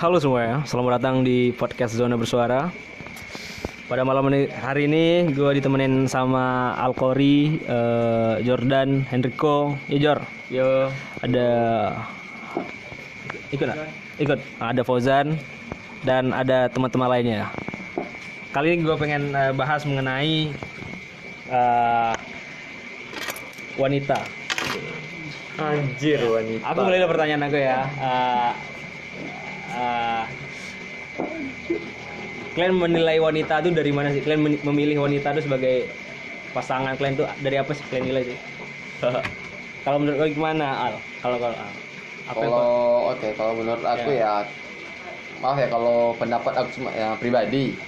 Halo semua ya, selamat datang di Podcast Zona Bersuara. Pada malam hari ini gue ditemenin sama Alkori, Jordan, Henrico, Ya Jor. Yo. Ada ikut. Ada Fauzan dan ada teman-teman lainnya. Kali ini gue pengen bahas mengenai wanita. Anjir wanita. Aku mulai dari pertanyaan aku ya. Kalian menilai wanita itu dari mana sih? Kalian memilih wanita itu sebagai pasangan kalian tuh dari apa sih kalian nilai sih? Kalau menurut kau gimana Al? Kalau menurut aku kalau pendapat aku cuma ya pribadi.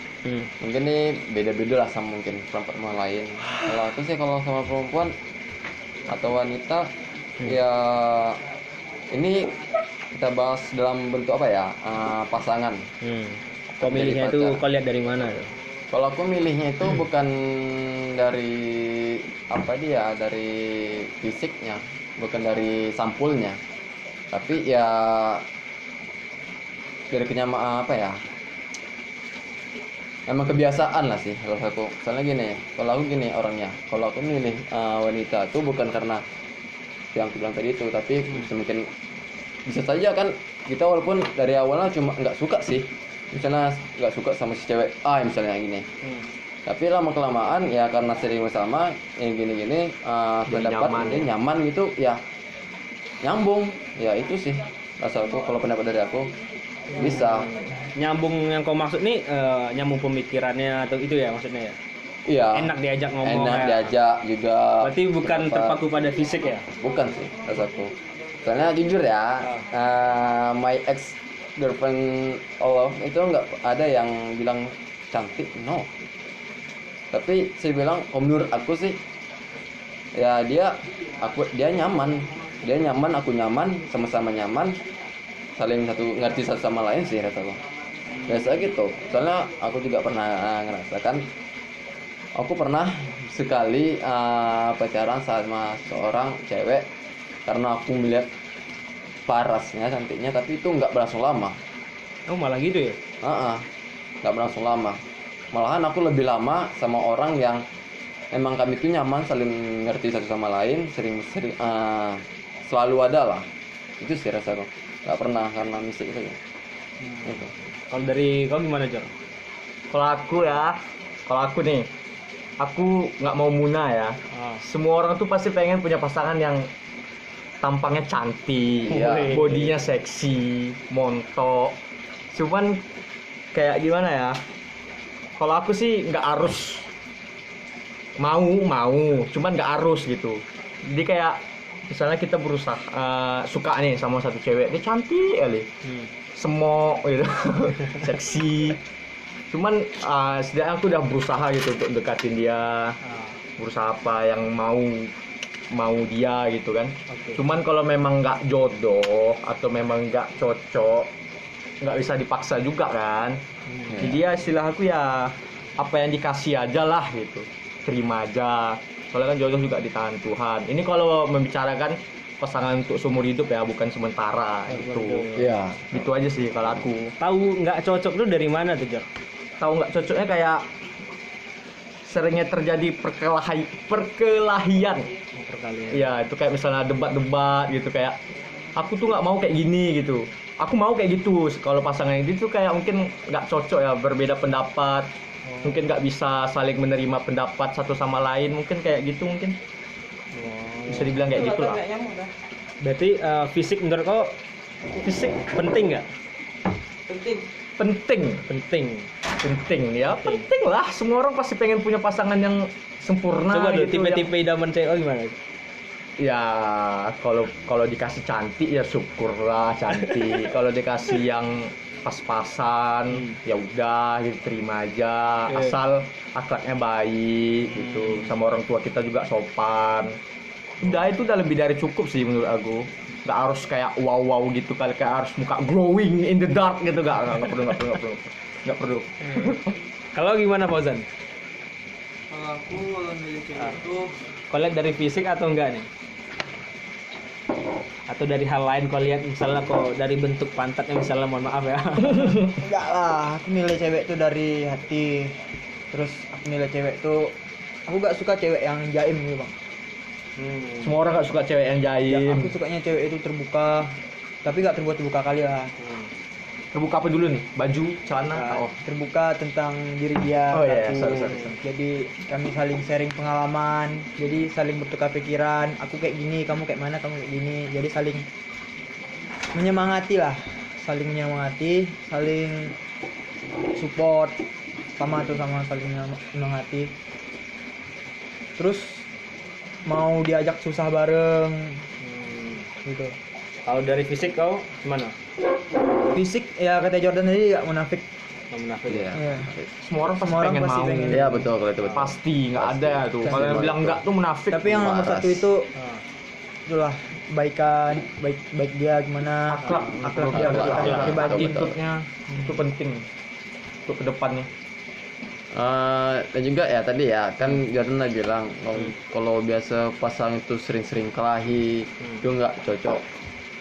Mungkin ini beda-beda lah sama mungkin perempuan lain. Kalau aku sih kalau sama perempuan atau wanita ya ini kita bahas dalam bentuk apa ya? Pasangan. Kau milihnya itu kau lihat dari mana? Kalau aku milihnya itu bukan dari dari fisiknya, bukan dari sampulnya, tapi ya dari kenyamaan emang kebiasaan lah sih kalau aku. Soalnya gini orangnya. Kalau aku milih wanita itu bukan karena yang aku bilang tadi itu, tapi mungkin bisa saja kan kita walaupun dari awalnya cuma nggak suka sih. Misalnya nggak suka sama si cewek A misalnya gini, tapi lama kelamaan ya karena sering bersama yang gini-gini pendapat ini nyaman gitu ya, nyambung ya, itu sih rasa aku kalau pendapat dari aku. Bisa nyambung yang kau maksud nih, nyambung pemikirannya atau itu ya maksudnya ya? Iya, enak diajak ngomong, enak ya. Diajak juga berarti bukan pendapat. Terpaku pada fisik ya? Bukan sih rasa aku, soalnya jujur ya my ex girlfriend all itu nggak ada yang bilang cantik, no. Tapi saya bilang menurut aku sih ya dia nyaman, aku nyaman, sama-sama nyaman, saling satu ngerti satu sama lain sih rasa aku. Biasa gitu, soalnya aku juga pernah ngerasakan, aku pernah sekali pacaran sama seorang cewek karena aku melihat parasnya cantiknya, tapi itu nggak berlangsung lama. Oh malah gitu ya? Nggak berlangsung lama, malahan aku lebih lama sama orang yang emang kami tuh nyaman, saling ngerti satu sama lain, sering selalu ada lah. Itu sih rasa aku, nggak pernah karena misi itu ya. Gitu. Kalau dari kamu gimana Jor? Kalau aku nih aku nggak mau muna ya. Semua orang tuh pasti pengen punya pasangan yang tampangnya cantik, bodinya seksi, montok. Cuman kayak gimana ya? Kalau aku sih nggak harus mau, cuman nggak harus gitu. Jadi kayak misalnya kita berusaha suka nih sama satu cewek, dia cantik kali, semok gitu, seksi. Cuman setidaknya aku udah berusaha gitu untuk dekatin dia, berusaha apa yang mau dia gitu kan. Cuman kalau memang nggak jodoh atau memang nggak cocok, nggak bisa dipaksa juga kan. Jadi ya istilah aku ya apa yang dikasih aja lah gitu, terima aja, soalnya kan jodoh juga di tangan Tuhan. Ini kalau membicarakan pasangan untuk seumur hidup ya, bukan sementara gitu. Iya, itu aja sih kalau aku. Tahu nggak cocok itu dari mana tuh Jor? Tahu nggak cocoknya kayak seringnya terjadi perkelahian. Ya itu kayak misalnya debat-debat gitu, kayak aku tuh nggak mau kayak gini gitu, aku mau kayak gitu. Kalau pasangan gitu kayak mungkin nggak cocok ya, berbeda pendapat, mungkin nggak bisa saling menerima pendapat satu sama lain, mungkin kayak gitu mungkin. Bisa dibilang kayak gitu lah. Berarti fisik menurut kau penting nggak? Penting ya, penting lah. Semua orang pasti pengen punya pasangan yang sempurna. Coba gitu, tipe-tipe idaman cewek gimana? Ya kalau dikasih cantik ya syukurlah cantik. Kalau dikasih yang pas-pasan ya udah gitu, terima aja, asal akhlaknya baik gitu, sama orang tua kita juga sopan. Udah, itu udah lebih dari cukup sih menurut aku. Nggak harus kayak wow gitu, kayak harus muka glowing in the dark gitu, nggak perlu. Kalau gimana Fauzan? Kalau aku milih cewek itu, kau lihat dari fisik atau enggak nih? atau dari hal lain kau lihat, misalnya kau dari bentuk pantatnya misalnya, mohon maaf ya. Enggak lah, aku nilai cewek tuh dari hati. Terus aku nilai cewek tuh, aku gak suka cewek yang jaim gitu bang. Semua orang gak suka cewek yang jaim ya, aku sukanya cewek itu terbuka, tapi gak terbuka-terbuka kali lah. Terbuka apa dulu nih? Baju, celana? Oh. Terbuka tentang diri dia. Oh iya, sorry. Jadi kami saling sharing pengalaman, jadi saling bertukar pikiran. Aku kayak gini, kamu kayak mana, kamu kayak gini. Jadi saling menyemangati lah, saling menyemangati, saling support, sama saling menyemangati. Terus mau diajak susah bareng, gitu. Kalau dari fisik kau gimana? Fisik ya kata Jordan tadi gak munafik. Gak munafik ya. Yeah. Semua orang pasti pengen mau. Iya betul kalau itu. Pasti enggak ada tuh. Kalau yang bilang enggak tuh munafik. Tapi yang nomor satu itu itulah baikan, baik dia gimana, akhlak dia, attitude-nya itu penting untuk kedepannya. Dan juga ya tadi ya kan Jordan lagi bilang kalau biasa pasang itu sering-sering kelahi itu enggak cocok.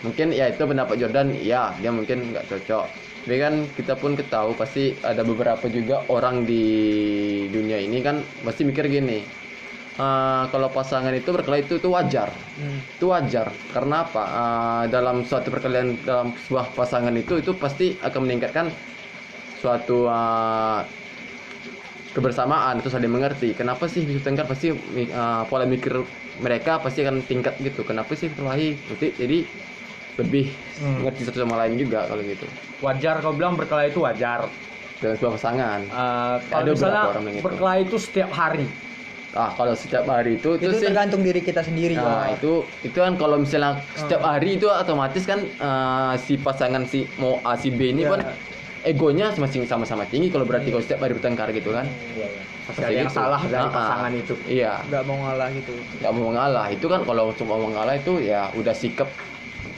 Mungkin ya itu pendapat Jordan, ya dia mungkin nggak cocok. Tapi kan kita pun ketahui pasti ada beberapa juga orang di dunia ini kan pasti mikir gini, kalau pasangan itu berkelahi itu wajar, itu wajar. Karena apa? Dalam suatu perkelahian dalam sebuah pasangan itu pasti akan meningkatkan suatu kebersamaan atau saling mengerti. Kenapa sih bisa tengkar? Pasti pola mikir mereka pasti akan tingkat gitu. Kenapa sih berkelahi? Jadi lebih ngerti satu sama lain juga kalau gitu. Wajar kau bilang berkelahi itu wajar dengan sebuah pasangan. Kalau misalnya berkelahi itu setiap hari. Kalau setiap hari itu tergantung diri kita sendiri. Itu kan kalau misalnya setiap hari itu otomatis kan si pasangan si mau A si B ini pun egonya sama-sama tinggi kalau berarti kalau setiap hari bertengkar gitu kan. Pasti ada yang salah dari pasangan itu. Iya. Enggak mau ngalah. Itu kan kalau cuma mau ngalah itu ya udah sikap.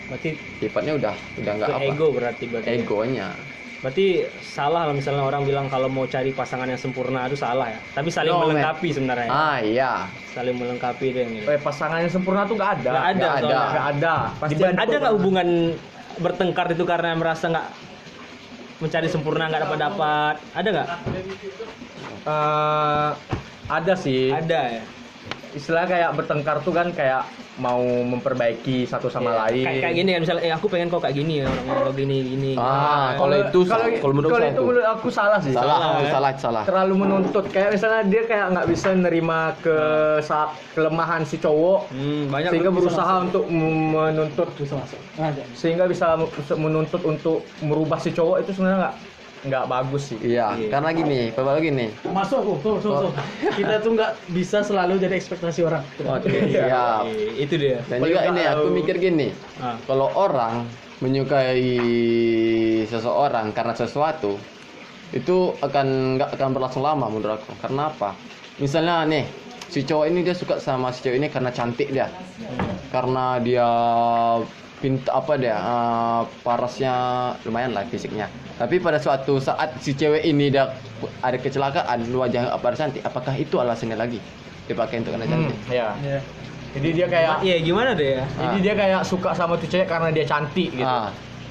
Berarti sifatnya udah enggak apa. Ego berarti. Egonya. Berarti salah lah misalnya orang bilang kalau mau cari pasangan yang sempurna itu salah ya. Tapi saling melengkapi sebenarnya. Iya. Saling melengkapi deh gitu. Pasangan yang sempurna tuh enggak ada. Enggak ada. Pasti ada enggak hubungan bertengkar itu karena merasa enggak mencari sempurna, enggak dapat. Ada enggak? Ada sih. Ada ya. Istilah kayak bertengkar tuh kan kayak mau memperbaiki satu sama lain. Kayak gini kan misalnya, aku pengen kau kayak gini ya, orang kau gini. Kalau itu menurut aku salah sih. Salah. Terlalu menuntut. Kayak misalnya dia kayak nggak bisa nerima kelemahan si cowok, sehingga berusaha untuk menuntut, sehingga bisa menuntut untuk merubah si cowok itu sebenarnya nggak bagus sih. Iya. Karena gini. Masuk tuh. Kita tuh nggak bisa selalu jadi ekspektasi orang. Oke. Iya. Itu dia. Dan juga ini aku mikir gini. Kalau orang menyukai seseorang karena sesuatu, itu nggak akan berlangsung lama menurut aku. Karena apa? Misalnya nih, si cowok ini dia suka sama si cewek ini karena cantik dia, karena dia parasnya lumayan lah fisiknya. Tapi pada suatu saat si cewek ini ada kecelakaan, wajahnya paras cantik. Apakah itu alasannya lagi dipakai untuk karena cantik? Iya. Jadi dia kayak gimana deh ya? Jadi dia kayak suka sama tuh cewek karena dia cantik gitu.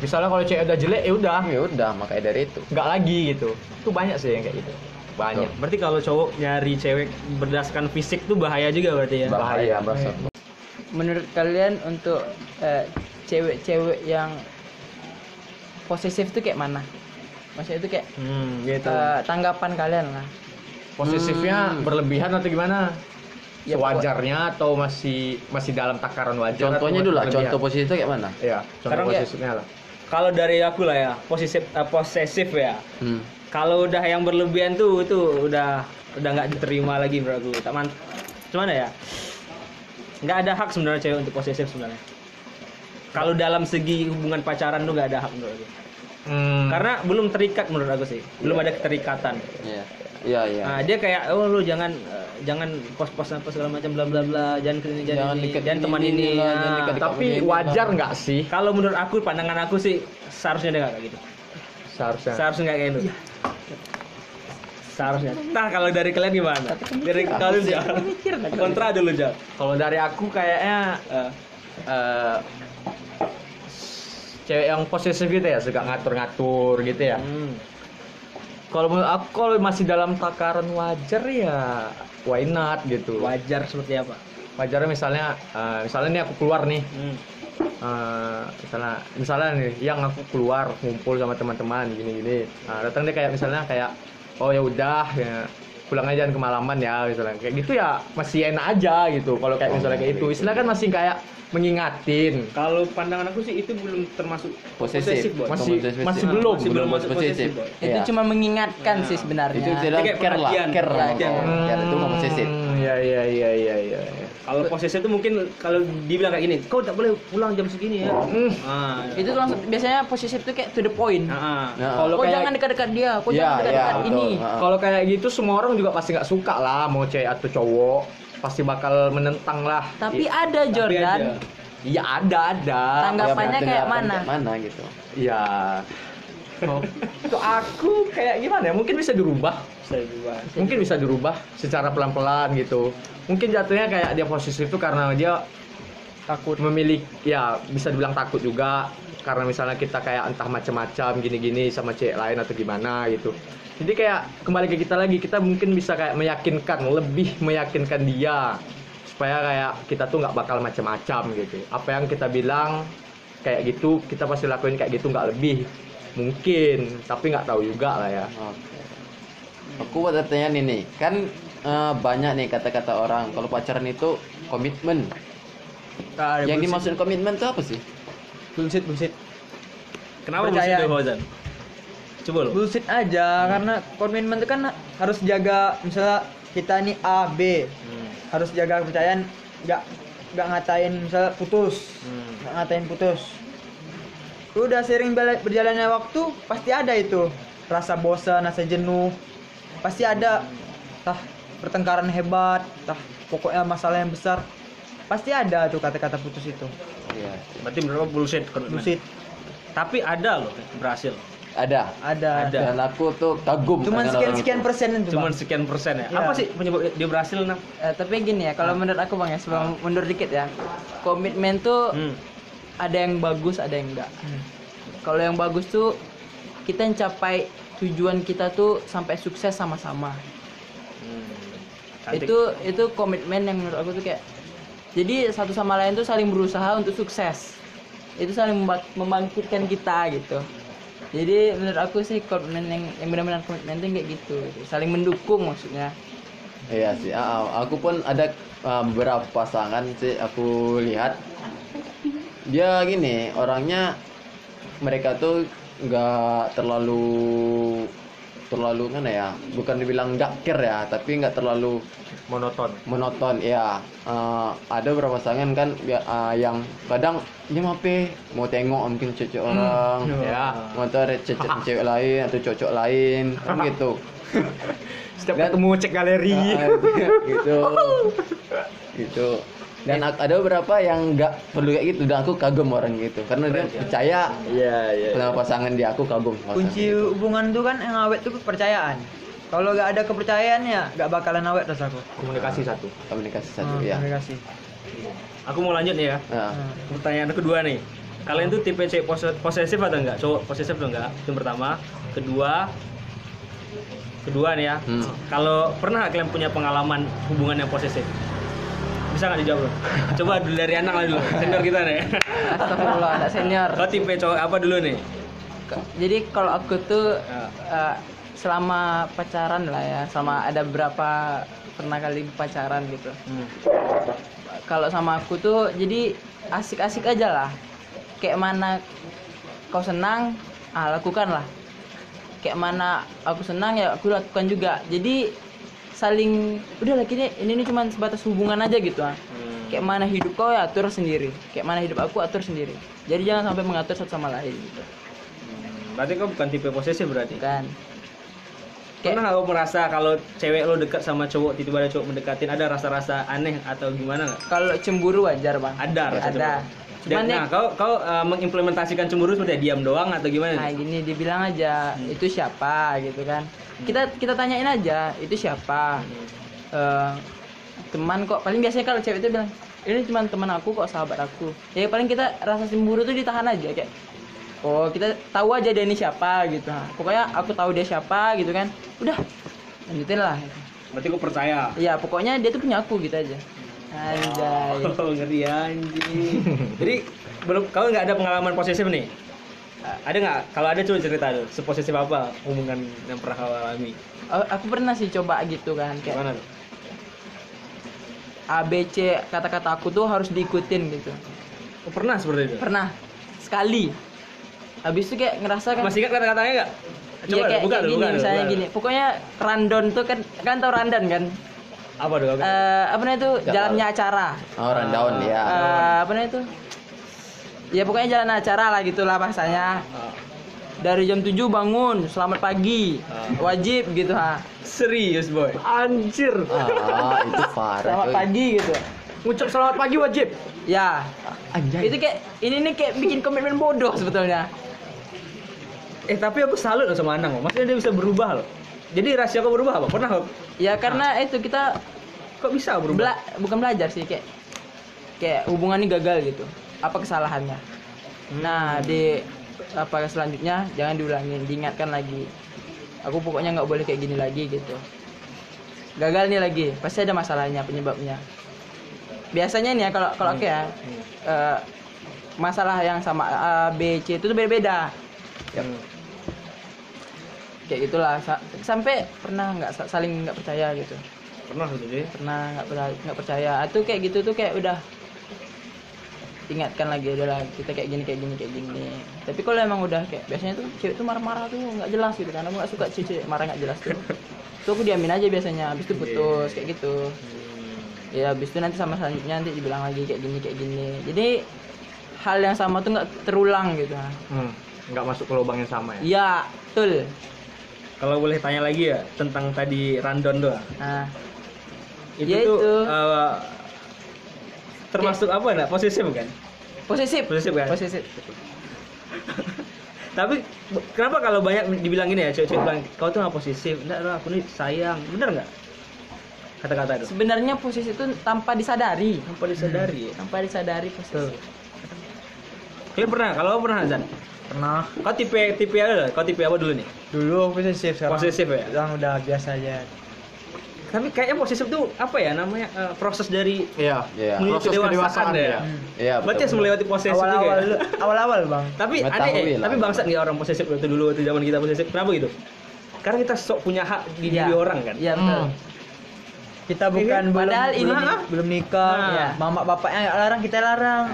Misalnya kalau cewek udah jelek ya udah makanya dari itu. Enggak lagi gitu. Itu banyak sih yang kayak gitu. Banyak. Tuh. Berarti kalau cowok nyari cewek berdasarkan fisik tuh bahaya juga berarti ya. Bahaya. Menurut kalian untuk cewek-cewek yang posesif itu kayak mana? Maksudnya itu kayak gitu. Tanggapan kalian lah. Posesifnya berlebihan atau gimana? Ya, sewajarnya atau masih dalam takaran wajar? Contohnya dulu lah, contoh posesifnya kayak mana? Iya, contoh posesifnya lah. Kalau dari aku lah ya, posesif ya. Kalau udah yang berlebihan tuh itu udah nggak diterima lagi bro aku. Gimana ya? Nggak ada hak sebenarnya cewek untuk posesif sebenarnya. Kalau dalam segi hubungan pacaran tuh nggak ada hak menurut aku. Karena belum terikat menurut aku sih. Belum ada keterikatan. Iya. Nah, dia kayak lu jangan pos-posan segala macam bla bla bla, jangan teman ini. Tapi wajar nggak sih? Kalau menurut aku pandangan aku sih seharusnya dia nggak kayak gitu. Seharusnya nggak kayak gitu. Seharusnya. Kalau dari kalian gimana? Dari kalian kontra dulu, Jal. Kalau dari aku kayaknya cewek yang posesif gitu ya, suka ngatur-ngatur gitu ya. Kalau menurut aku kalau masih dalam takaran wajar ya why not gitu. Wajar seperti apa? Wajarnya misalnya misalnya nih aku keluar nih. Misalnya nih yang aku keluar ngumpul sama teman-teman gini-gini. Datang dia kayak misalnya kayak oh yaudah, ya udah pulang aja jangan kemalaman ya misalnya. Kayak gitu ya masih enak aja gitu. Kalau kayak misalnya kayak itu, istilah kan masih kayak mengingatin. Kalau pandangan aku sih itu belum termasuk posesif. Masih belum masuk posesif. Itu cuma mengingatkan sih sebenarnya. Itu tidak care lah. Itu enggak posesif. Iya. Kalau posesif itu mungkin kalau dibilang kayak gini, kau tak boleh pulang jam segini ya. Itu langsung biasanya posesif itu kayak to the point. Kalau kau jangan dekat-dekat dia, kau jangan dekat-dekat ini. Kalau kayak gitu semua orang juga pasti enggak suka lah, mau cewek atau cowok pasti bakal menentang lah. Tapi ada Jordan. Iya ada. Tanggapannya kayak mana? Gitu. Iya. Itu aku kayak gimana ya? Mungkin bisa dirubah. Mungkin bisa dirubah secara pelan-pelan gitu. Mungkin jatuhnya kayak dia posesif itu karena dia takut memiliki, ya bisa dibilang takut juga karena misalnya kita kayak entah macam-macam gini-gini sama cewek lain atau gimana gitu. Jadi kayak kembali ke kita lagi, kita mungkin bisa kayak meyakinkan, lebih meyakinkan dia supaya kayak kita tuh nggak bakal macam-macam gitu. Apa yang kita bilang kayak gitu, kita pasti lakuin kayak gitu, nggak lebih mungkin, tapi nggak tahu juga lah ya. Aku buat pertanyaan ini kan banyak nih kata-kata orang kalau pacaran itu komitmen. Yang dimaksud komitmen itu apa sih? Bullshit. Kenapa bullshit deh Fauzan? Coba lo. Bullshit aja karena komitmen itu kan harus jaga, misalnya kita ini A B. Harus jaga kepercayaan, enggak ngatain misalnya putus. Enggak ngatain putus. Udah sering berjalannya waktu pasti ada itu rasa bosan, rasa jenuh. Pasti ada tah pertengkaran hebat, tah pokoknya masalah yang besar. Pasti ada tuh kata-kata putus itu. Iya. Berarti benar bullshit komitmen. Bullshit. Tapi ada loh berhasil. Ada. Dan aku tuh kagum. Cuman sekian persen itu. Cuman sekian persen ya. Apa sih penyebab dia berhasil, Nang? Tapi gini ya, kalau menurut aku Bang ya, sebelum mundur dikit ya. Komitmen tuh ada yang bagus, ada yang enggak. Kalau yang bagus tuh kita mencapai tujuan kita tuh sampai sukses sama-sama. Itu komitmen yang menurut aku tuh kayak, jadi satu sama lain tuh saling berusaha untuk sukses. Itu saling membangkitkan kita gitu. Jadi menurut aku sih komitmen yang benar-benar komitmen itu kayak gitu. Saling mendukung maksudnya. Iya sih. Aku pun ada beberapa pasangan sih aku lihat. Dia gini, orangnya mereka tuh enggak terlalu kan ya, bukan dibilang nggak care ya, tapi nggak terlalu monoton ya. Ada beberapa pasangan kan yang kadang dia mau tengok mungkin cocok orang ya, mau ada cewek lain atau cocok lain kan gitu. Setiap ketemu cek galeri gitu. Dan ada beberapa yang nggak perlu kayak gitu, dan aku kagum orang gitu karena dia percaya sama pasangan dia. Aku kagum kunci gitu. Hubungan tuh kan yang awet tuh kepercayaan. Kalau nggak ada kepercayaan ya nggak bakalan awet rasaku. Komunikasi. Aku mau lanjut nih ya. Pertanyaan kedua nih, kalian tuh tipe cewek posesif atau enggak? Cowok posesif atau enggak? Itu pertama. Kedua nih ya, kalau pernah kalian punya pengalaman hubungan yang posesif? Bisa nggak dijawab? Coba dari anak lah dulu, senior kita nih. Astagfirullah, anak senior. Kau tipe cowok apa dulu nih? Jadi kalau aku tuh selama pacaran lah ya, sama ada berapa pernah kali pacaran gitu. Kalau sama aku tuh jadi asik-asik aja lah. Kayak mana kau senang, lakukan lah. Kayak mana aku senang ya aku lakukan juga. Jadi saling udahlah ini cuma sebatas hubungan aja gitu kan. Kayak mana hidup kau ya atur sendiri, kayak mana hidup aku atur sendiri. Jadi jangan sampai mengatur satu sama lain gitu. Berarti kau bukan tipe posesif berarti? Bukan. Pernah kau merasa kalau cewek lo dekat sama cowok, tiba-tiba ada cowok mendekatin, ada rasa-rasa aneh atau gimana nggak? Kalau cemburu wajar Bang. Ada. Cuman nah, kau mengimplementasikan cemburu seperti diam doang atau gimana? Nah gini, dibilang aja itu siapa gitu kan. Kita tanyain aja itu siapa. Teman kok, paling biasanya kalau cewek itu bilang ini cuma teman aku kok, sahabat aku. Ya paling kita rasa cemburu tuh ditahan aja, kayak oh kita tahu aja dia ini siapa gitu. Nah, pokoknya aku tahu dia siapa gitu kan. Udah lanjutin lah. Berarti aku percaya. Iya, pokoknya dia tuh punya aku gitu aja. Anjay. Oh, ngeri anjing. Jadi belum, kamu nggak ada pengalaman posesif nih? Ada nggak? Kalau ada coba cerita tuh, seposesif apa hubungan yang pernah kamu alami? Aku pernah sih coba gitu kan, kayak gimana tuh? ABC kata-kata aku tuh harus diikutin gitu. Oh, pernah seperti itu? Pernah sekali. Habis itu kayak ngerasa kan. Masih ingat kata-katanya nggak? Coba ya, buka dulu, misalnya gini. Pokoknya rundown tuh kan tau rundown kan? Apa dulu? Apa namanya tuh? Jalannya acara. Oh, rundown ya. Apa namanya tuh? Ya pokoknya jalan acara lah gitulah bahasanya. Dari jam 7 bangun, selamat pagi. Wajib gitu ha. Serius, boy. Anjir. Ah, itu parah. Selamat pagi gitu. Ngucap selamat pagi wajib. Ya. Anjay. Itu kayak ini nih kayak bikin komitmen bodoh sebetulnya. Tapi aku salut loh sama Anang. Maksudnya dia bisa berubah loh. Jadi rahasia kok berubah apa? Pernah kok? Ya karena itu kita kok bisa berubah? Bukan belajar sih, kayak hubungan ini gagal gitu. Apa kesalahannya? Nah, di apa selanjutnya jangan diulangin, diingatkan lagi. Aku pokoknya nggak boleh kayak gini lagi gitu. Gagal nih lagi, pasti ada masalahnya, penyebabnya. Biasanya nih ya kalau kayak masalah yang sama A, B, C itu tuh beda-beda. Kayak gitulah sampai pernah nggak saling nggak percaya gitu. Pernah gitu sih. Pernah nggak percaya. Itu kayak gitu tuh kayak udah ingatkan lagi, udah lah kita kayak gini. Tapi kalau emang udah kayak biasanya tuh cewek tuh marah-marah tuh nggak jelas gitu kan. Aku nggak suka cewek marah nggak jelas tuh. Tuh aku diamin aja biasanya. Habis itu putus kayak gitu. Ya habis itu nanti sama selanjutnya nanti dibilang lagi kayak gini. Jadi hal yang sama tuh nggak terulang gitu. Nggak masuk ke lubang yang sama ya. Iya, betul. Kalau boleh tanya lagi ya tentang tadi rundown doang. Nah, itu. Termasuk apa enggak? Posesif kan? Posesif. Tapi kenapa kalau banyak dibilang gini ya, cewek-cewek bilang kau tuh enggak posesif, enggak loh aku nih sayang. Bener enggak? Kata-kata itu. Sebenarnya posesif itu tanpa disadari. Tanpa disadari posesif. Kalian pernah? Kalau pernah Zan? Pernah. Kau tipe ada? Kau tipe apa dulu nih? Dulu posesif, sekarang posesif ya? Sekarang udah biasa aja. Tapi kayaknya posesif tuh apa ya namanya, proses dari menuju kedewasaan ya. Iya. Berarti harus melewati posesif juga. Awal-awal bang. Tapi tapi bangsat nggak orang posesif waktu dulu, waktu zaman kita posesif. Kenapa gitu? Karena kita sok punya hak di diri orang kan. Iya betul. Kita bukan belum nikah. Ya. Mama bapaknya larang, kita larang.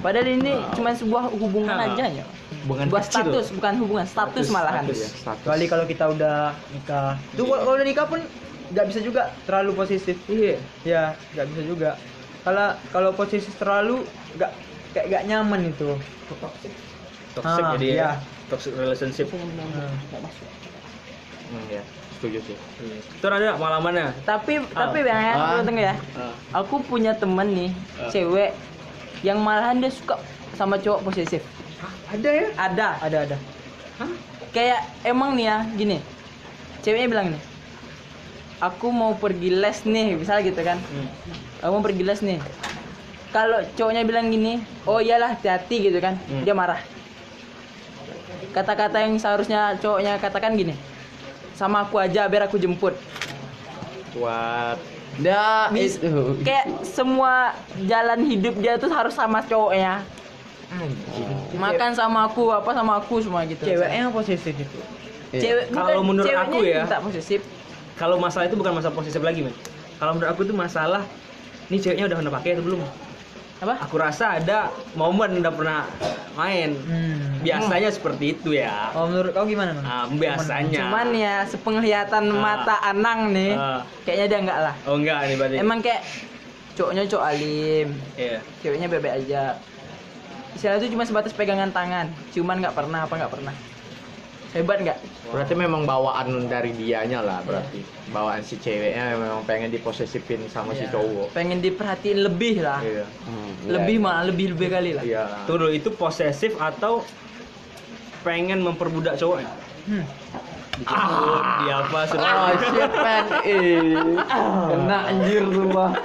Padahal ini cuma sebuah hubungan aja ya. Buat status, bukan hubungan status malahan. Kecuali kalau kita udah nikah. Tuh kalau udah nikah pun nggak bisa juga terlalu posesif. Iya. Ya, nggak bisa juga. Kalau posesif terlalu nggak nyaman itu. Toxic jadi ya. Toxic relationship. Nggak masuk. Ya, setuju sih. Itu ada pengalamannya. Tapi Bang ya. Aku punya temen nih, cewek yang malahan dia suka sama cowok posesif. Ada ya? Ada. Kayak emang nih ya, gini. Ceweknya bilang nih, aku mau pergi les nih, misalnya gitu kan. Aku mau pergi les nih. Kalau cowoknya bilang gini, oh iyalah hati-hati gitu kan. Dia marah. Kata-kata yang seharusnya cowoknya katakan gini, sama aku aja biar aku jemput. What? Nah, itu kayak semua jalan hidup dia tuh harus sama cowoknya. Makan sama aku, apa sama aku semua gitu. Ceweknya posesif gitu. Kalau menurut aku ya, tak posesif. Kalau masalah itu bukan masalah posesif lagi, men. Kalau menurut aku itu masalah ini ceweknya udah pernah pakai atau belum? Apa? Aku rasa ada momen udah pernah main. Biasanya seperti itu ya. Oh, menurut kau gimana, man? Biasanya. Cuman ya sepenglihatan mata Anang nih, kayaknya dia enggak lah. Oh, enggak nih berarti. Emang kayak cowoknya cowok alim. Iya. Ceweknya bebek aja. Misalnya itu cuma sebatas pegangan tangan, cuman enggak pernah. Hebat nggak? Berarti memang bawaan dari dianya lah, berarti bawaan si ceweknya memang pengen diposesifin sama si cowok. Pengen diperhatiin lebih lah. Lebih kali lah. Iya. Tuh dulu itu posesif atau pengen memperbudak cowoknya? Dijemput, diapa semua. Kena anjir tuh, bah.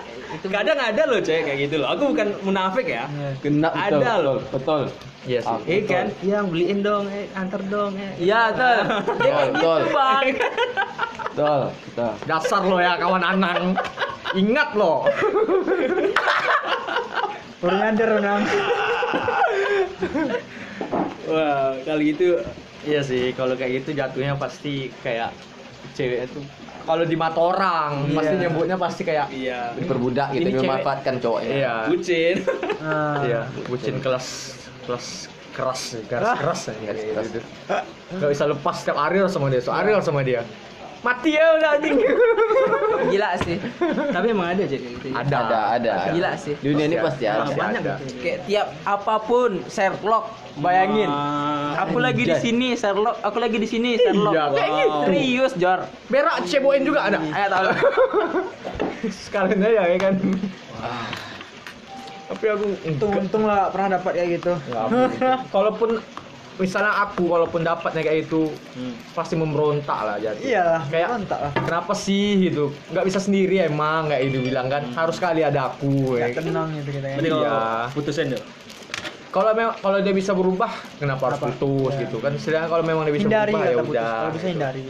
Kadang ada loh cewek kayak gitu loh. Aku bukan munafik ya. Genap ada loh. Betul. Iya sih. Iya kan? Yang beliin dong, antar dong. Iya, betul. Betul. Betul. Betul. Dasar lo ya kawan Anang. Ingat lo. Baru nyadar Anang. Wah, kali gitu iya sih, kalau kayak gitu jatuhnya pasti kayak cewek itu kalau di mata orang pasti nyebutnya pasti kayak diperbudak gitu, memanfaatkan cowoknya. Iya. Bucin. Iya, bucin keras keras. Enggak bisa lepas, setiap hari harus sama dia, Mati ya udah anjing. Gila sih. Tapi emang ada jadi gitu. Ada. Gila sih. Dunia ini pasti ada. Banyak ada. Kayak tiap apapun Sherlock, bayangin. Aku lagi di sini Sherlock, Serius, Jor. Berak cebokin juga ada. Ayo tahu. Sekalian aja ya kan. Tapi aku untung lah pernah dapat kayak gitu. Kalaupun misalnya aku walaupun dapatnya kayak itu pasti memberontak lah jadi. Iyalah, kayak memberontak lah. Kenapa sih gitu? Enggak bisa sendiri emang kayak itu bilang kan. Harus kali ada aku. Enggak tenang gitu kita. Iya, putusin dulu. Kalau memang kalau dia bisa berubah, kenapa harus putus gitu kan? Sedangkan kalau memang dia bisa hindari, berubah ya udah. Kalau bisa hindari.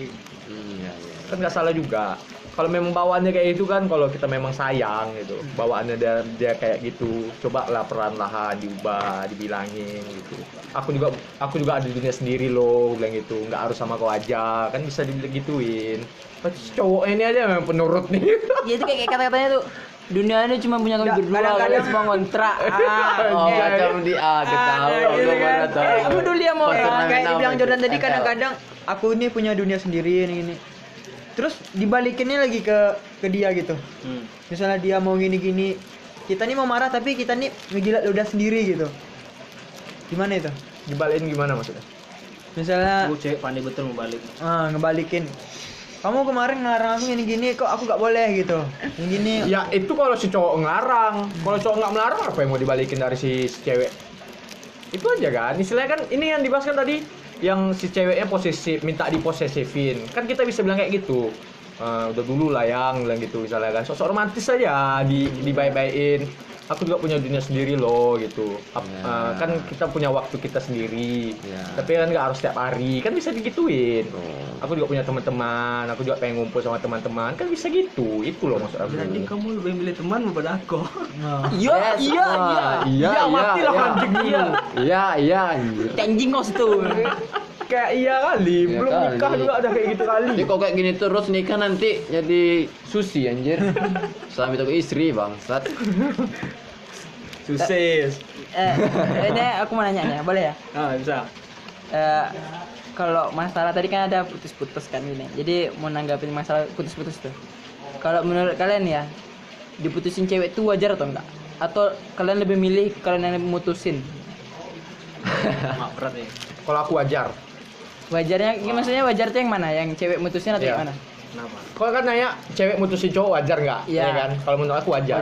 Iya. Kan enggak salah juga. Kalau memang bawaannya kayak itu kan, kalau kita memang sayang gitu. Bawaannya dia kayak gitu. Cobalah perlahan-lahan diubah, dibilangin gitu. Aku juga ada dunia sendiri loh, bilang gitu. Enggak harus sama kau aja. Kan bisa digituin. Pas cowok ini aja memang penurut nih. Iya itu kayak kata-katanya tuh. Dunia ini cuma punya kami berdua, kalian semua kontrak. Macam di ketawa. Aku dulu dia mau kayak dibilang Jordan tadi, kadang-kadang aku ini punya dunia sendiri ini. Terus dibalikinnya lagi ke dia gitu. Misalnya dia mau gini-gini, kita nih mau marah tapi kita nih ngejilat ludah sendiri gitu. Gimana itu? Dibalikin gimana maksudnya? Misalnya cewek pandai betul ngebalik. Ngebalikin. Kamu kemarin ngelarang aku gini-gini, kok aku gak boleh gitu. Gini. Ya itu kalau si cowok ngelarang. Kalau cowok gak melarang, apa yang mau dibalikin dari si cewek? Itu aja kan. Istilahnya kan ini yang dibahas kan tadi, yang si ceweknya posesif, minta diposesifin. Kan kita bisa bilang kayak gitu. Udah dulu lah yang bilang gitu misalnya kan. Sosok romantis aja dibaik-baikin. Aku juga punya dunia sendiri loh gitu. Kan kita punya waktu kita sendiri. Tapi kan nggak harus setiap hari. Kan bisa digituin. Aku juga punya teman-teman. Aku juga pengen ngumpul sama teman-teman. Kan bisa gitu. Itu loh maksud aku. Jadi kamu lebih milih teman daripada aku. Iya. Matilah anjing. Iya. Anjing kau situ. Kayak iya kali, belum nikah juga ada kayak gitu kali. Jadi kok kayak gini terus nikah nanti jadi Susi anjir. Salam itu ke istri bangsat. Susis. Ini aku mau nanya nih, boleh ya? Bisa. Kalau masalah tadi kan ada putus-putus kan gini. Jadi mau nanggapin masalah putus-putus tuh. Kalau menurut kalian ya, diputusin cewek itu wajar atau enggak? Atau kalian lebih milih kalian yang mutusin? Mak berat nih. Kalau aku wajar. Wajarnya maksudnya wajar tuh yang mana? Yang cewek mutusin atau yang mana? Kenapa? Kalau kan nanya cewek mutusin cowok wajar enggak? Iya kan? Kalau menurut aku wajar.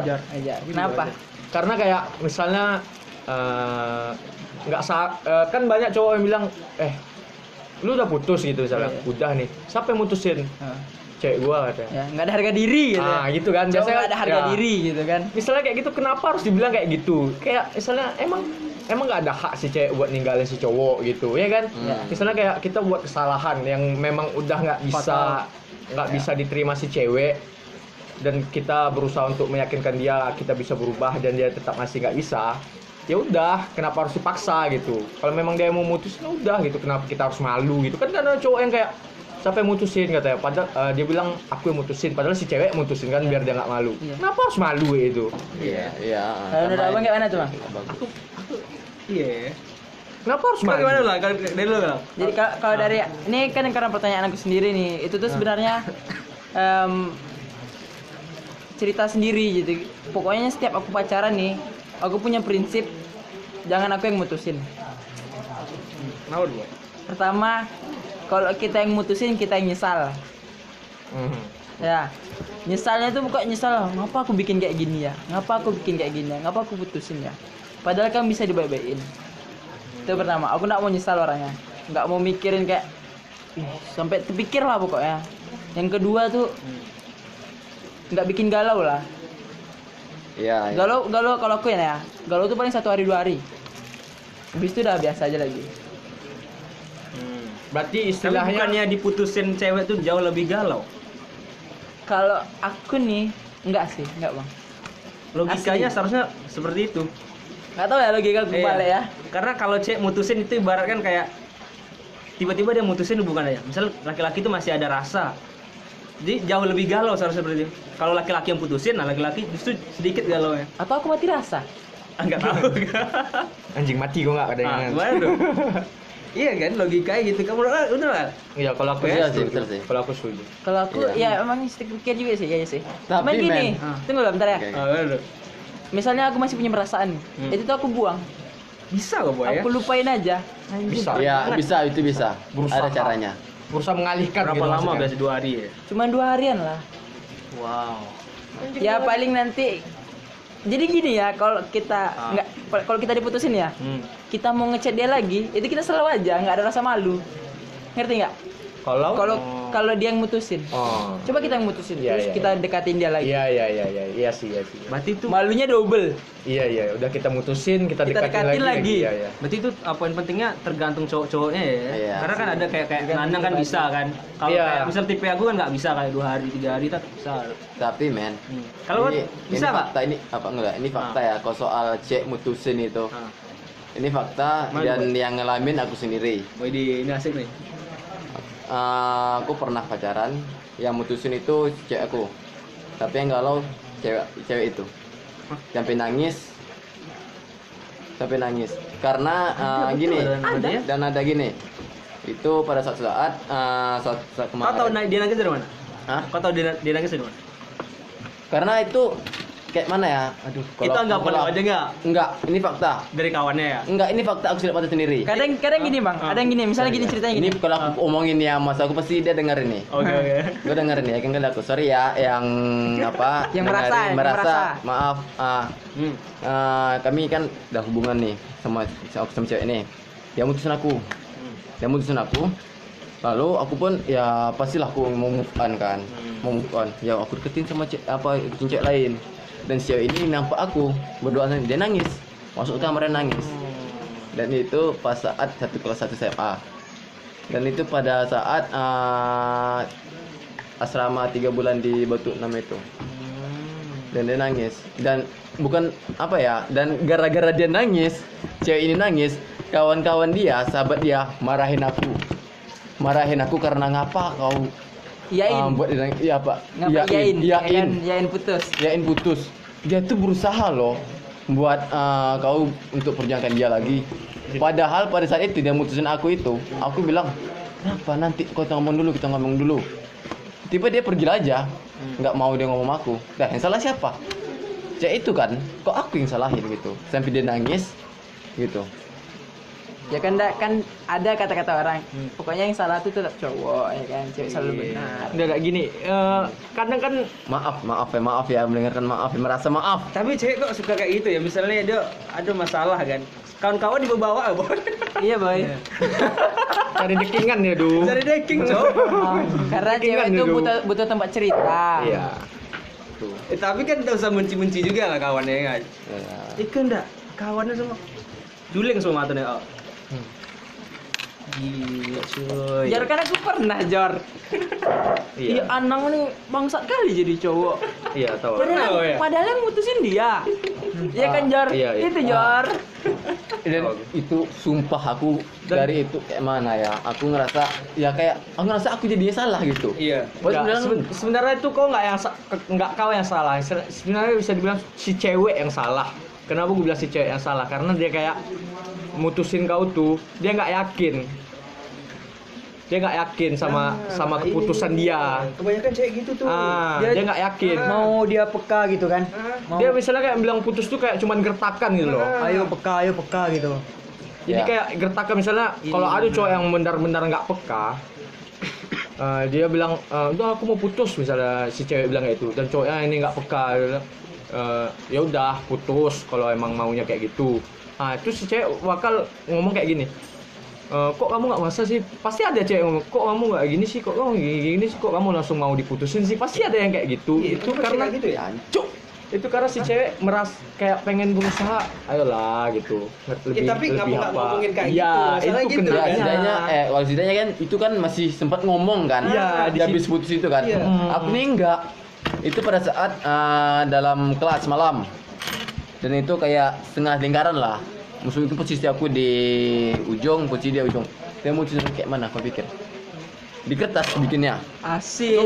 Kenapa? Karena kayak misalnya kan banyak cowok yang bilang, lu udah putus gitu misalnya. Udah nih. Siapa yang mutusin? Cewek gua katanya. Ya, enggak ada harga diri gitu. Gitu kan. Cewek enggak ada harga diri gitu kan. Misalnya kayak gitu, kenapa harus dibilang kayak gitu? Kayak misalnya emang nggak ada hak si cewek buat ninggalin si cowok gitu ya kan? Misalnya kayak kita buat kesalahan yang memang udah nggak bisa diterima si cewek, dan kita berusaha untuk meyakinkan dia kita bisa berubah dan dia tetap masih nggak bisa, ya udah kenapa harus dipaksa gitu? Kalau memang dia mau mutusin udah gitu, kenapa kita harus malu gitu kan? Karena cowok yang kayak siapa yang mutusin katanya, padahal dia bilang aku yang mutusin, padahal si cewek mutusin kan biar dia nggak malu. Kenapa harus malu ya itu? Kalau menurut abang gimana tuh bang? Iya. Kenapa harus malu? Gimana lah dari lu kan? Jadi kalau dari ini kan karena pertanyaan aku sendiri nih, itu tuh sebenarnya cerita sendiri gitu. Pokoknya setiap aku pacaran nih, aku punya prinsip jangan aku yang mutusin. Mau dua. Pertama, kalau kita yang mutusin kita yang nyesal. Ya. Nyesalnya tuh bukan nyesal, ngapa aku bikin kayak gini ya? Ngapa aku putusin ya? Padahal kan bisa dibaik-baikin. Itu pertama, aku gak mau nyesal orangnya. Gak mau mikirin kayak sampai terpikir lah pokoknya. Yang kedua tuh gak bikin galau lah. Iya. Galau kalau aku ya. Galau tuh paling 1 hari 2 hari. Habis itu udah biasa aja lagi. Berarti istilahnya bukannya diputusin cewek tuh jauh lebih galau. Kalau aku nih enggak sih, enggak, Bang. Logikanya asli seharusnya seperti itu. Enggak tahu ya logika gue balik ya. Karena kalau cewek mutusin itu ibarat kan kayak tiba-tiba dia mutusin hubungan aja. Misal laki-laki itu masih ada rasa. Jadi jauh lebih galau seharusnya seperti itu. Kalau laki-laki yang putusin, nah laki-laki justru sedikit galau ya. Atau aku mati rasa? Enggak tahu. Anjing mati gue enggak kadang-kadang. Waduh. Iya kan logikanya gitu. Kamu udah lah. Iya kalau aku ya, sih betul sih. Kalau aku setuju. Kalau aku ya emang stick pikir juga sih ya sih. Tapi gini, tunggu dulu bentar ya. Okay. Misalnya aku masih punya perasaan, itu tuh aku buang. Bisa gak buang ya? Aku lupain aja. Bisa. Iya, bisa itu bisa. Berusaha. Ada caranya. Berusaha mengalihkan berapa gitu, lama biasa 2 hari ya? Cuma 2 harian lah. Wow. Ya paling nanti. Jadi gini ya, kalau kita nggak, kalau kita diputusin ya, kita mau ngechat dia lagi, itu kita selalu aja, nggak ada rasa malu, ngerti nggak? Kalau dia yang mutusin, coba kita yang mutusin, terus kita dekatin dia lagi. Iya sih. Berarti itu malunya double. Iya, udah kita mutusin, kita dekatin lagi. Iya. Berarti itu poin pentingnya tergantung cowok-cowoknya ya. Iya, karena kan ada kayak Nanang kan bisa kan. Kalau kayak misal tipe aku kan nggak bisa kayak 2 hari 3 hari tak bisa. Tapi men, kalau bisa pak? Ini apa enggak? Ini fakta ya. Kalau soal cek mutusin itu, ini fakta dan yang ngalamin aku sendiri. Wih, ini asik nih. Aku pernah pacaran, yang mutusin itu cewek aku, tapi yang galau cewek itu, sampai nangis, karena gini, dan ada gini, itu pada saat kemarin. Kau tahu dia nangis dari mana? Kau tahu dia nangis dari mana? Karena itu kayak mana ya? Aduh, kalau itu enggak boleh aja enggak? Enggak, ini fakta. Dari kawannya ya? Enggak, ini fakta aku lihat sendiri. Kadang gini, Bang. Kadang gini, misalnya gini ceritanya gini. Ini kalau aku omongin ya, Mas, aku pasti dia denger ini. Oke. Gua dengerin ya, kan aku. Sorry ya, yang apa? Yang merasa. Maaf. Kami kan udah hubungan nih sama cewek ini. Dia mutusin aku. Lalu aku pun ya pastilah aku mau move on. Ya aku deketin sama cewek lain. Dan si cewek ini nampak aku berdoa, dia nangis, masuk kamarnya nangis. Dan itu pas saat kelas 1 SMA. Dan itu pada saat asrama 3 bulan di Batu 6 itu. Dan dia nangis. Dan bukan apa ya, dan gara-gara dia nangis, cewek ini nangis, kawan-kawan dia, sahabat dia marahin aku karena ngapa kau buat dia nangis. Iya pak, Yain putus. Dia tuh berusaha loh buat kau untuk perjuangkan dia lagi. Padahal pada saat itu dia mutusin aku itu, aku bilang kenapa nanti kita ngomong dulu. Tiba dia pergi aja, nggak mau dia ngomong sama aku. Nah yang salah siapa? Cewek itu kan, kok aku yang salahin gitu sampai dia nangis gitu. Ya kan ada kata-kata orang, pokoknya yang salah itu tetap cowok ya kan, cewek selalu benar. Udah kayak gini, kadang kan maaf ya mendengarkan maaf, merasa maaf. Tapi cewek kok suka kayak gitu ya, misalnya dia ada masalah kan, kawan-kawan dibawa abon. Iya boy. Cari dekingan ya duh. Cari deking cowok. Karena cewek itu butuh tempat cerita. Iya. Tuh. Tapi kan tidak usah menci-menci juga lah kawannya kan. Iya. Itu enggak, kawannya semua juling semua matanya. Gila cuy. Jor kan aku pernah Jor. Iya. Anang nih bangsat kali jadi cowok. Iya tahu. Padahal yang mutusin dia. Iya kan Jor. Iya. Itu Jor. Dan itu sumpah aku dari itu kayak mana ya? Aku ngerasa ya kayak aku ngerasa aku jadinya salah gitu. Iya. Sebenarnya itu kok enggak kau yang salah. Sebenarnya bisa dibilang si cewek yang salah. Kenapa gue bilang si cewek yang salah? Karena dia kayak mutusin kau tuh, dia nggak yakin. Dia nggak yakin sama keputusan ini. Dia. Kebanyakan cewek gitu tuh. Dia nggak yakin. Mau dia peka gitu kan? Dia misalnya kayak bilang putus tuh kayak cuman gertakan gitu loh. Ayo peka gitu. Jadi kayak gertakan misalnya kalau ada cowok yang benar-benar nggak peka, dia bilang, udah aku mau putus misalnya si cewek bilang kayak itu, dan cowoknya ini nggak peka. Ya udah putus kalau emang maunya kayak gitu. Itu si cewek bakal ngomong kayak gini. Kok kamu nggak merasa sih? Pasti ada cewek ngomong. Kok kamu nggak gini sih? Kok kamu gini sih? Kok kamu langsung mau diputusin sih? Pasti ada yang kayak gitu. Itu karena gitu ya. Cuk. itu karena si cewek merasa kayak pengen berusaha, ayolah gitu. Lebih, ya, tapi nggak ngomongin kayak ya, gitu. Masalah itu gitu kendalanya. Ya, wasidanya kan itu kan masih sempat ngomong kan. Ya, dia habis putus itu kan. Ya. Aku nih enggak. Itu pada saat dalam kelas malam. Dan itu kayak setengah lingkaran lah. Musuh itu posisi aku di ujung, posisi dia ujung. Dia mau cerita kayak mana? Kau pikir? Di kertas bikinnya asik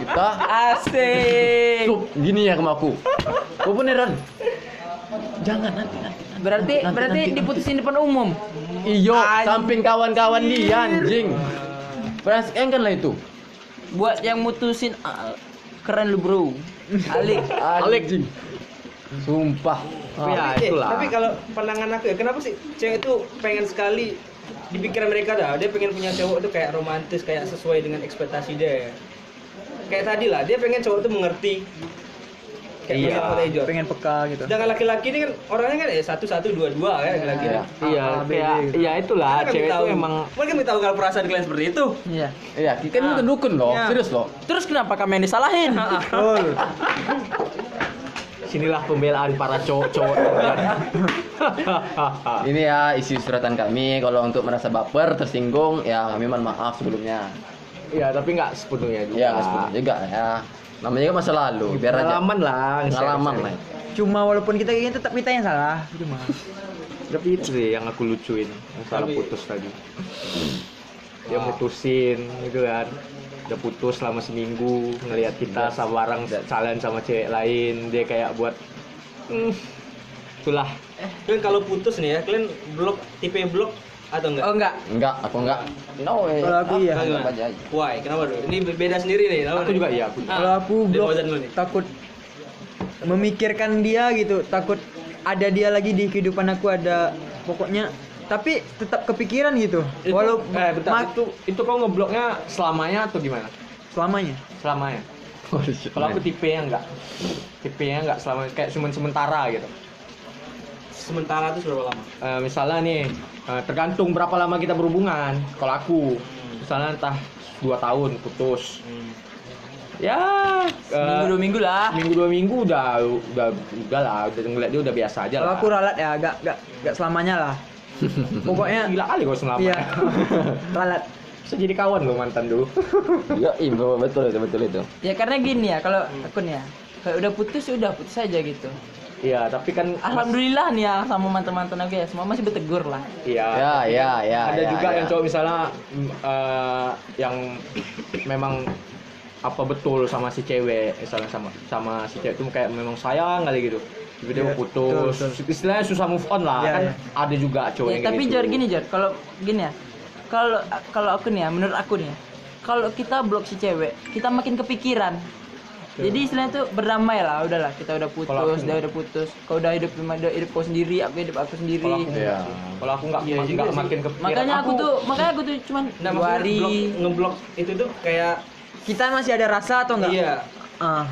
kita asik sup gini ya sama aku kok beneran jangan nanti berarti nanti, diputusin nanti. Depan umum iyo samping kawan-kawan dia anjing berarti kan lah itu buat yang mutusin keren lu bro Alik jing sumpah ya itulah tapi kalau pandangan aku ya kenapa sih cewek itu pengen sekali di pikiran mereka dah, dia pengen punya cowok tuh kayak romantis, kayak sesuai dengan ekspektasi dia. Kayak tadi lah, dia pengen cowok tuh mengerti. Kayak iya, pengen peka gitu. Sedangkan laki-laki ini kan orangnya kan ya 1, 2, 2 kan laki-laki. Iya, kayak iya itulah kan cewek itu emang. Mungkin kita tahu kalau perasaan kalian seperti itu. Iya. Iya, kita kan itu dukun loh, serius loh. Terus kenapa kamu yang disalahin? Betul. Sinilah pembelaan para cowok-cowok. Ini ya isi suratan kami. Kalau untuk merasa baper, tersinggung, ya kami mohon maaf sebelumnya. Ya tapi nggak sepenuhnya juga. Ya nggak sepenuhnya juga ya. Namanya kan masa lalu. Biar pengalaman aja. Pengalaman lah. Cuma walaupun kita gini tetap kita yang salah. Cuma. Tapi itu sih yang aku lucuin. Masalah putus tadi. Dia mutusin gitu kan. Udah putus selama seminggu ngelihat kita sama orang calon sama cewek lain dia kayak buat itulah kalian kalau putus nih ya kalian blok tipe blok atau enggak? Oh enggak aku enggak no kalau aku iya why kenapa dulu? Ini beda sendiri nih aku nih? Juga iya kalau aku blok takut memikirkan dia gitu takut ada dia lagi di kehidupan aku ada pokoknya tapi tetap kepikiran gitu. Walaupun itu kau ngebloknya selamanya atau gimana? Selamanya. Kalau aku tipenya enggak selamanya kayak cuma sementara gitu. Sementara itu berapa lama? Misalnya nih tergantung berapa lama kita berhubungan. Kalau aku misalnya entah 2 tahun putus. Ya, minggu dua minggu udah ngeliat dia udah biasa aja lah. Kalau aku ralat ya enggak selamanya lah. Pokoknya gila kali kau selama. Iya. Ralat. Bisa jadi kawan lo mantan dulu. Iya, betul itu. Ya karena gini ya, kalau aku nih ya, kalau udah putus aja gitu. Iya, tapi kan alhamdulillah nih ya sama mantan-mantan aku ya, semua masih bertegur lah. Iya. Ada juga yang cowok misalnya yang memang apa betul sama si cewek, misalnya sama si cewek itu kayak memang sayang kali gitu. Tiba-tiba putus, istilahnya susah move on lah kan ada juga cowok yang tapi gitu. Tapi Jor, kalau gini ya, kalau aku nih ya, menurut aku nih ya, kalau kita blok si cewek, kita makin kepikiran. Jadi istilahnya tuh berdamai lah, udahlah kita udah putus. Kau udah hidup kau sendiri, aku hidup aku sendiri. Kalau aku nggak makin kepikiran. Makanya aku tuh cuman ngeblok itu tuh kayak kita masih ada rasa atau enggak? Iya.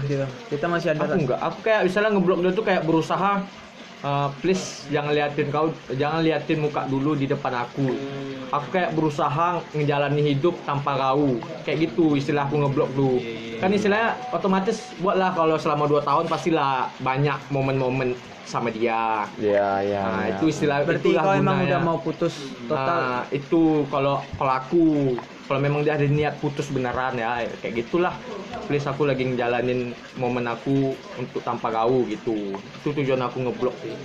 Gitu. Kita masih ada. Aku kayak misalnya ngeblok dia tuh kayak berusaha please jangan liatin muka dulu di depan aku. Aku kayak berusaha ngejalani hidup tanpa kau. Kayak gitu istilah aku ngeblok dulu. Kan istilahnya otomatis buatlah kalau selama 2 tahun pastilah banyak momen-momen sama dia. Iya. Nah, itu istilah berarti kalau emang udah mau putus total. Nah, itu kalau aku kalau memang dia ada niat putus beneran ya kayak gitulah please aku lagi ngejalanin momen aku untuk tanpa kau gitu itu tujuan aku ngeblok sih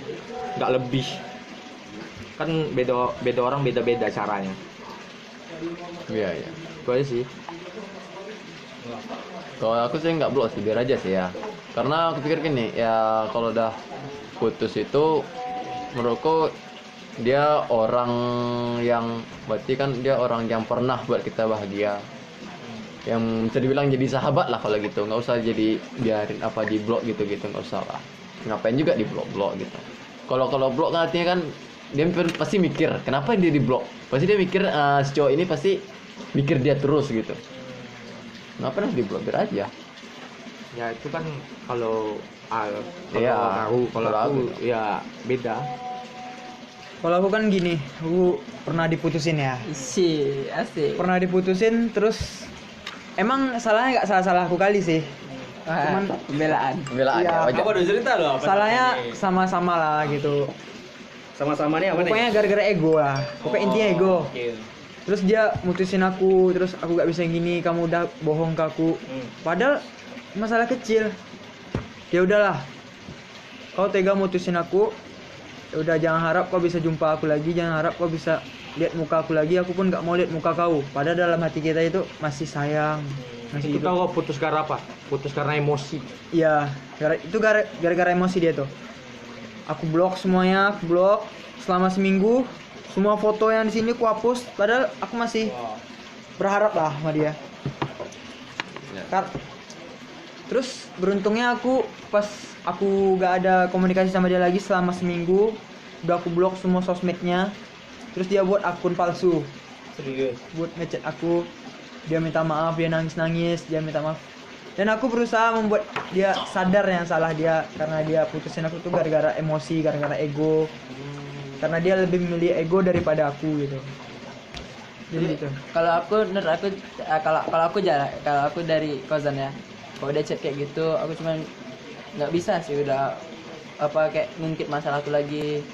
nggak lebih kan beda orang beda caranya iya itu aja sih kalau aku sih nggak blok sih biar aja sih ya karena aku pikir gini ya kalau udah putus itu menurutku dia orang yang berarti kan dia orang yang pernah buat kita bahagia yang bisa dibilang jadi sahabat lah kalau gitu nggak usah jadi biarin apa di blok gitu nggak usah lah ngapain juga di blok gitu kalau blok kan artinya kan dia pasti mikir kenapa dia di blok pasti dia mikir si cowok ini pasti mikir dia terus gitu kenapa harus di blok biar aja ya itu kan kalau aku ya beda. Kalau aku kan gini, aku pernah diputusin ya. Asik. Pernah diputusin terus emang salahnya enggak salah-salah aku kali sih. Cuman pembelaan. Iya. Apa udah cerita lo? Salahnya sama-sama lah gitu. Sama-sama nih apa nih? Pokoknya gara-gara ego lah. Pokoknya intinya ego. Okay. Terus dia mutusin aku, terus aku gak bisa gini, kamu udah bohong ke aku. Padahal masalah kecil. Ya udahlah. Kau tega mutusin aku. Ya udah, jangan harap kau bisa jumpa aku lagi, jangan harap kau bisa lihat muka aku lagi. Aku pun gak mau lihat muka kau. Padahal dalam hati kita itu masih sayang. Masih itu gitu. Tahu kau putus karena apa? Putus karena emosi. Iya, itu gara-gara emosi dia tuh. Aku blok semuanya, aku blok selama seminggu. Semua foto yang di sini aku hapus, padahal aku masih berharap lah sama dia. Terus beruntungnya aku pas aku gak ada komunikasi sama dia lagi selama seminggu, udah aku blok semua sosmednya. Terus dia buat akun palsu. Serius? Buat ngechat aku. Dia minta maaf, dia nangis-nangis, dia minta maaf. Dan aku berusaha membuat dia sadar yang salah dia, karena dia putusin aku tuh gara-gara emosi, gara-gara ego. Karena dia lebih memilih ego daripada aku gitu. Jadi gitu. Kalau aku dari Fauzan ya. Kalau dia chat kayak gitu, aku cuman enggak bisa sih udah apa kayak ngungkit masalah aku lagi.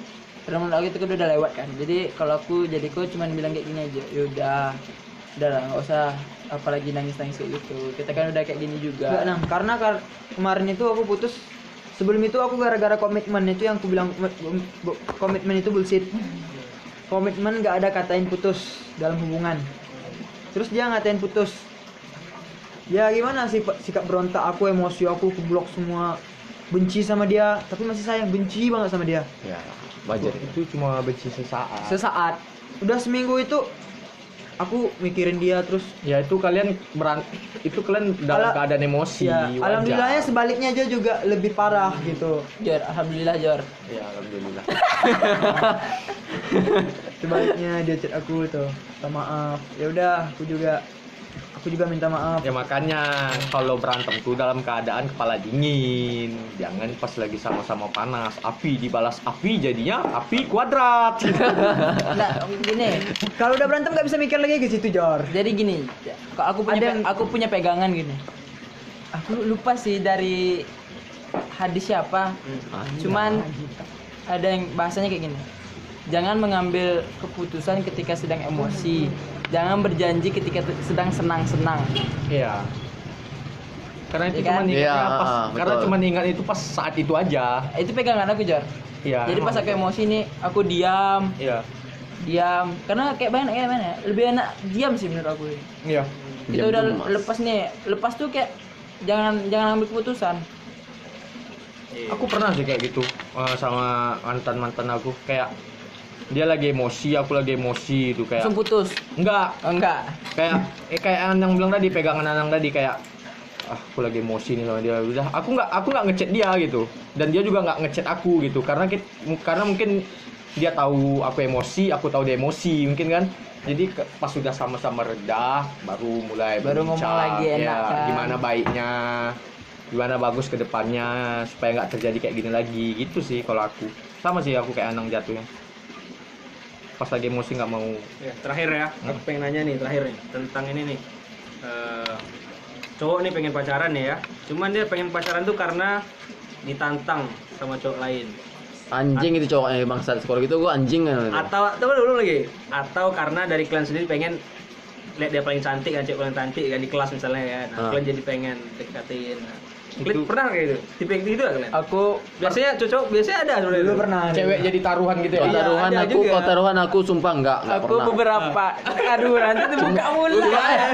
Karena menurut aku itu udah lewat kan. Jadi kalau aku jadi aku cuman bilang kayak gini aja, ya udah lah, enggak usah apalagi nangis-nangis kayak gitu. Kita kan udah kayak gini juga. Enggak, karena kemarin itu aku putus. Sebelum itu aku gara-gara komitmen. Itu yang aku bilang, komitmen itu bullshit. Komitmen enggak ada katain putus dalam hubungan. Terus dia ngatain putus. Ya gimana sih sikap berontak aku, emosi aku keblok semua. Benci sama dia, tapi masih sayang, benci banget sama dia. Ya, wajar. Itu cuma benci sesaat. Sesaat. Udah seminggu itu aku mikirin dia terus. Ya itu kalian dalam keadaan emosi. Ya, alhamdulillahnya sebaliknya aja juga lebih parah gitu. Jor, alhamdulillah Jor. Ya alhamdulillah. Sebaliknya dia chat aku tuh, minta maaf. Ya udah, aku juga minta maaf. Ya makanya kalau berantem tuh dalam keadaan kepala dingin. Jangan pas lagi sama-sama panas. Api dibalas api, jadinya api kuadrat. Nah, gini. Kalau udah berantem enggak bisa mikir lagi ke situ, Jor. Jadi gini, aku punya pegangan gini. Aku lupa sih dari hadis siapa. Cuman ada yang bahasanya kayak gini. Jangan mengambil keputusan ketika sedang emosi. Jangan berjanji ketika sedang senang-senang. Iya. Karena itu cuma ingat itu pas saat itu aja. Itu pegangan aku, Jor. Iya. Jadi pas aku emosi nih, aku diam. Iya. Diam. Karena kayak banyak ya. Lebih enak diam sih menurut aku. Iya. Itu udah lepas nih. Lepas tuh kayak jangan ambil keputusan. Aku pernah sih kayak gitu sama mantan aku kayak. Dia lagi emosi, aku lagi emosi itu kayak. Langsung putus? Enggak. Kayak Anang bilang tadi, pegangan Anang tadi kayak aku lagi emosi nih sama dia. Udah, aku enggak ngechat dia gitu. Dan dia juga enggak ngechat aku gitu. Karena mungkin dia tahu aku emosi, aku tahu dia emosi mungkin kan. Jadi pas sudah sama-sama reda baru mulai ngomong lagi enak ya, kan? Gimana baiknya? Gimana bagus ke depannya supaya enggak terjadi kayak gini lagi gitu sih kalau aku. Sama sih aku kayak Anang jatuhnya. Pas lagi emosi nggak mau. Ya, terakhir ya, aku pengen nanya nih terakhir nih tentang ini nih. Cowok nih pengen pacaran nih ya, cuman dia pengen pacaran tuh karena ditantang sama cowok lain. Anjing itu cowoknya bangsa sekolah gitu, gua anjing kan. Atau karena dari kalian sendiri pengen lihat dia paling cantik kan, cewek paling cantik kan di kelas misalnya ya. Nah, kalian jadi pengen dekatin. Nah. Klik pernah kayak gitu. Tipe gitu kan. Aku biasanya cocok, biasanya ada sebenarnya. Dulu pernah. Cewek jadi taruhan gitu ya. Taruhan aku sumpah enggak aku pernah. Aku beberapa. Aduh, nanti tuh buka mulut.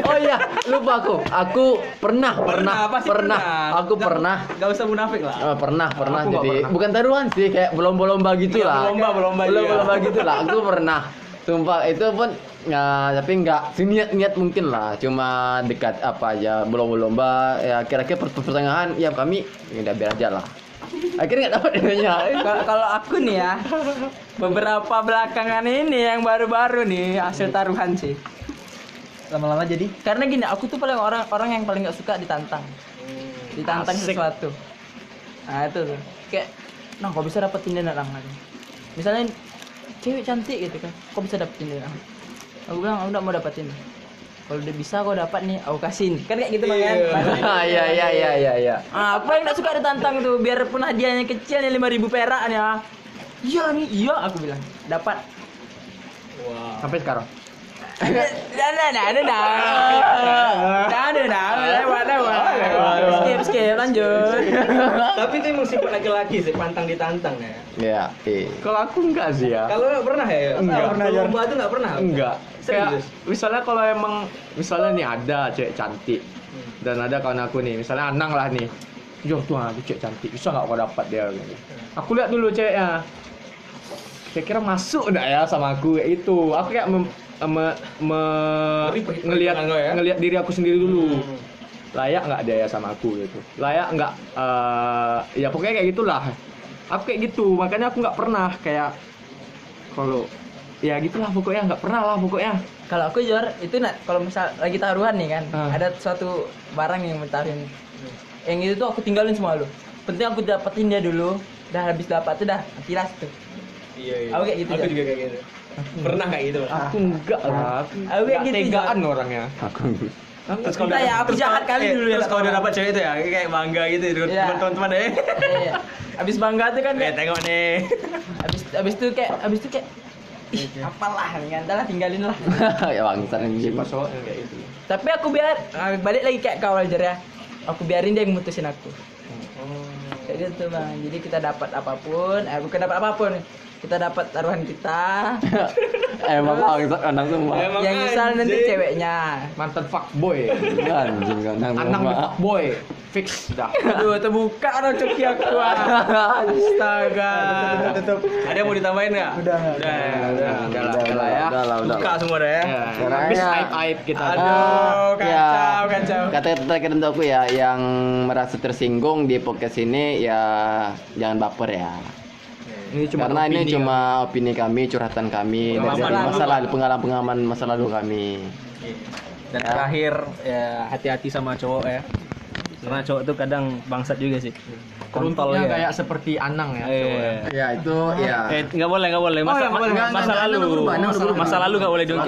Oh iya, lupa aku. Aku pernah. Aku pernah. Enggak usah munafik lah. Pernah aku jadi pernah. Bukan taruhan sih, kayak berlomba-lomba gitu lah. Berlomba-lomba gitu lah. Aku pernah. Sumpah itu pun ya, tapi nggak niat mungkin lah, cuma dekat apa aja berlomba-lomba ya, kira-kira pertengahan ya kami ya udah biar aja lah, akhirnya nggak dapat idenya. Kalau aku nih ya, beberapa belakangan ini yang baru-baru nih hasil taruhan sih lama-lama jadi, karena gini, aku tuh paling orang yang paling nggak suka ditantang asik. Sesuatu nah itu tuh kayak nah kok bisa dapetin dia orang lagi misalnya cewek cantik gitu kan, kok bisa dapetin dia. Aku bilang aku nggak mau dapetin. kalau udah bisa kau dapat nih aku kasihin kan kayak gitu bang kan. Iya. Apa yang nggak suka ditantang tuh biarpun hadiahnya kecil nih 5.000 perak nih ah. Iya nih iya aku bilang dapat. Wow. Sampai sekarang. Skip lanjut. Tapi itu emang sifat laki-laki sih, pantang ditantang ya. Iya. Kalau aku enggak sih ya. Kalau pernah ya? Enggak. Lomba itu enggak pernah. Enggak. Serius. Misalnya kalau emang misalnya nih ada cewek cantik dan ada kawan aku nih, misalnya Anang lah nih. Jom tuh ada cewek cantik, bisa enggak kau dapat dia? Aku lihat dulu ceweknya. Kira-kira masuk enggak ya sama aku itu. Aku kayak ngelihat diri aku sendiri dulu. Layak enggak dia ya sama aku gitu. Layak enggak ya pokoknya kayak gitulah. Aku kayak gitu, makanya aku enggak pernah kayak kalau ya gitulah pokoknya enggak pernah lah pokoknya. Kalau aku Jor itu nak kalau misal lagi taruhan nih kan, ada suatu barang yang mentarin. Yang itu tuh aku tinggalin semua lu. Penting aku dapetin dia dulu. Dah habis dapat tuh dah tiras tuh. Iya. Aku kayak gitu. Aku juga kayak gitu. Pernah kayak gitu? Aku enggak lah. Aku kayak gitu. Tegaan orangnya. Terus kalau ya, aku jahat kali dulu ya. Terus kalau udah dapat cewek itu ya kayak bangga gitu teman-teman deh. Iya. Habis bangga tuh kan kayak tengok nih. Habis itu kayak ih, apalah nih, entar lah tinggalin lah. Ya bangsat anjing. Pasal kayak itu. Tapi aku biar balik lagi kayak kau aja ya. Aku biarin dia yang mutusin aku. Kayak gitu bang. Jadi kita dapat apapun, aku kan dapat apapun. Kita dapat taruhan kita. Emang bangsat Anang semua. Yang misal nanti ceweknya mantan fuckboy. Anjing Anang. Anang fuckboy. Fix dah. Aduh, terbuka orang coki aku. Astaga. Tutup. Ada mau ditambahin enggak? Udah. Buka semua dah ya. Habis aib-aib kita. Aduh, kacau. Kata terakhir untuk aku ya, yang merasa tersinggung di podcast ini ya jangan baper ya. Karena ini cuma opini kami, curhatan kami dari masalah pengalaman masa lalu kami. Dan terakhir ya hati-hati sama cowok ya. Karena cowok itu kadang bangsat juga sih. Kontolnya kayak seperti Anang ya. Ya itu ya. Enggak boleh. Masa lalu. Masa lalu enggak boleh dong.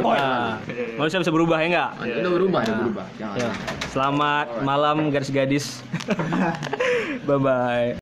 Manusia bisa berubah ya enggak? Itu berubah. Selamat malam gadis-gadis. Bye bye.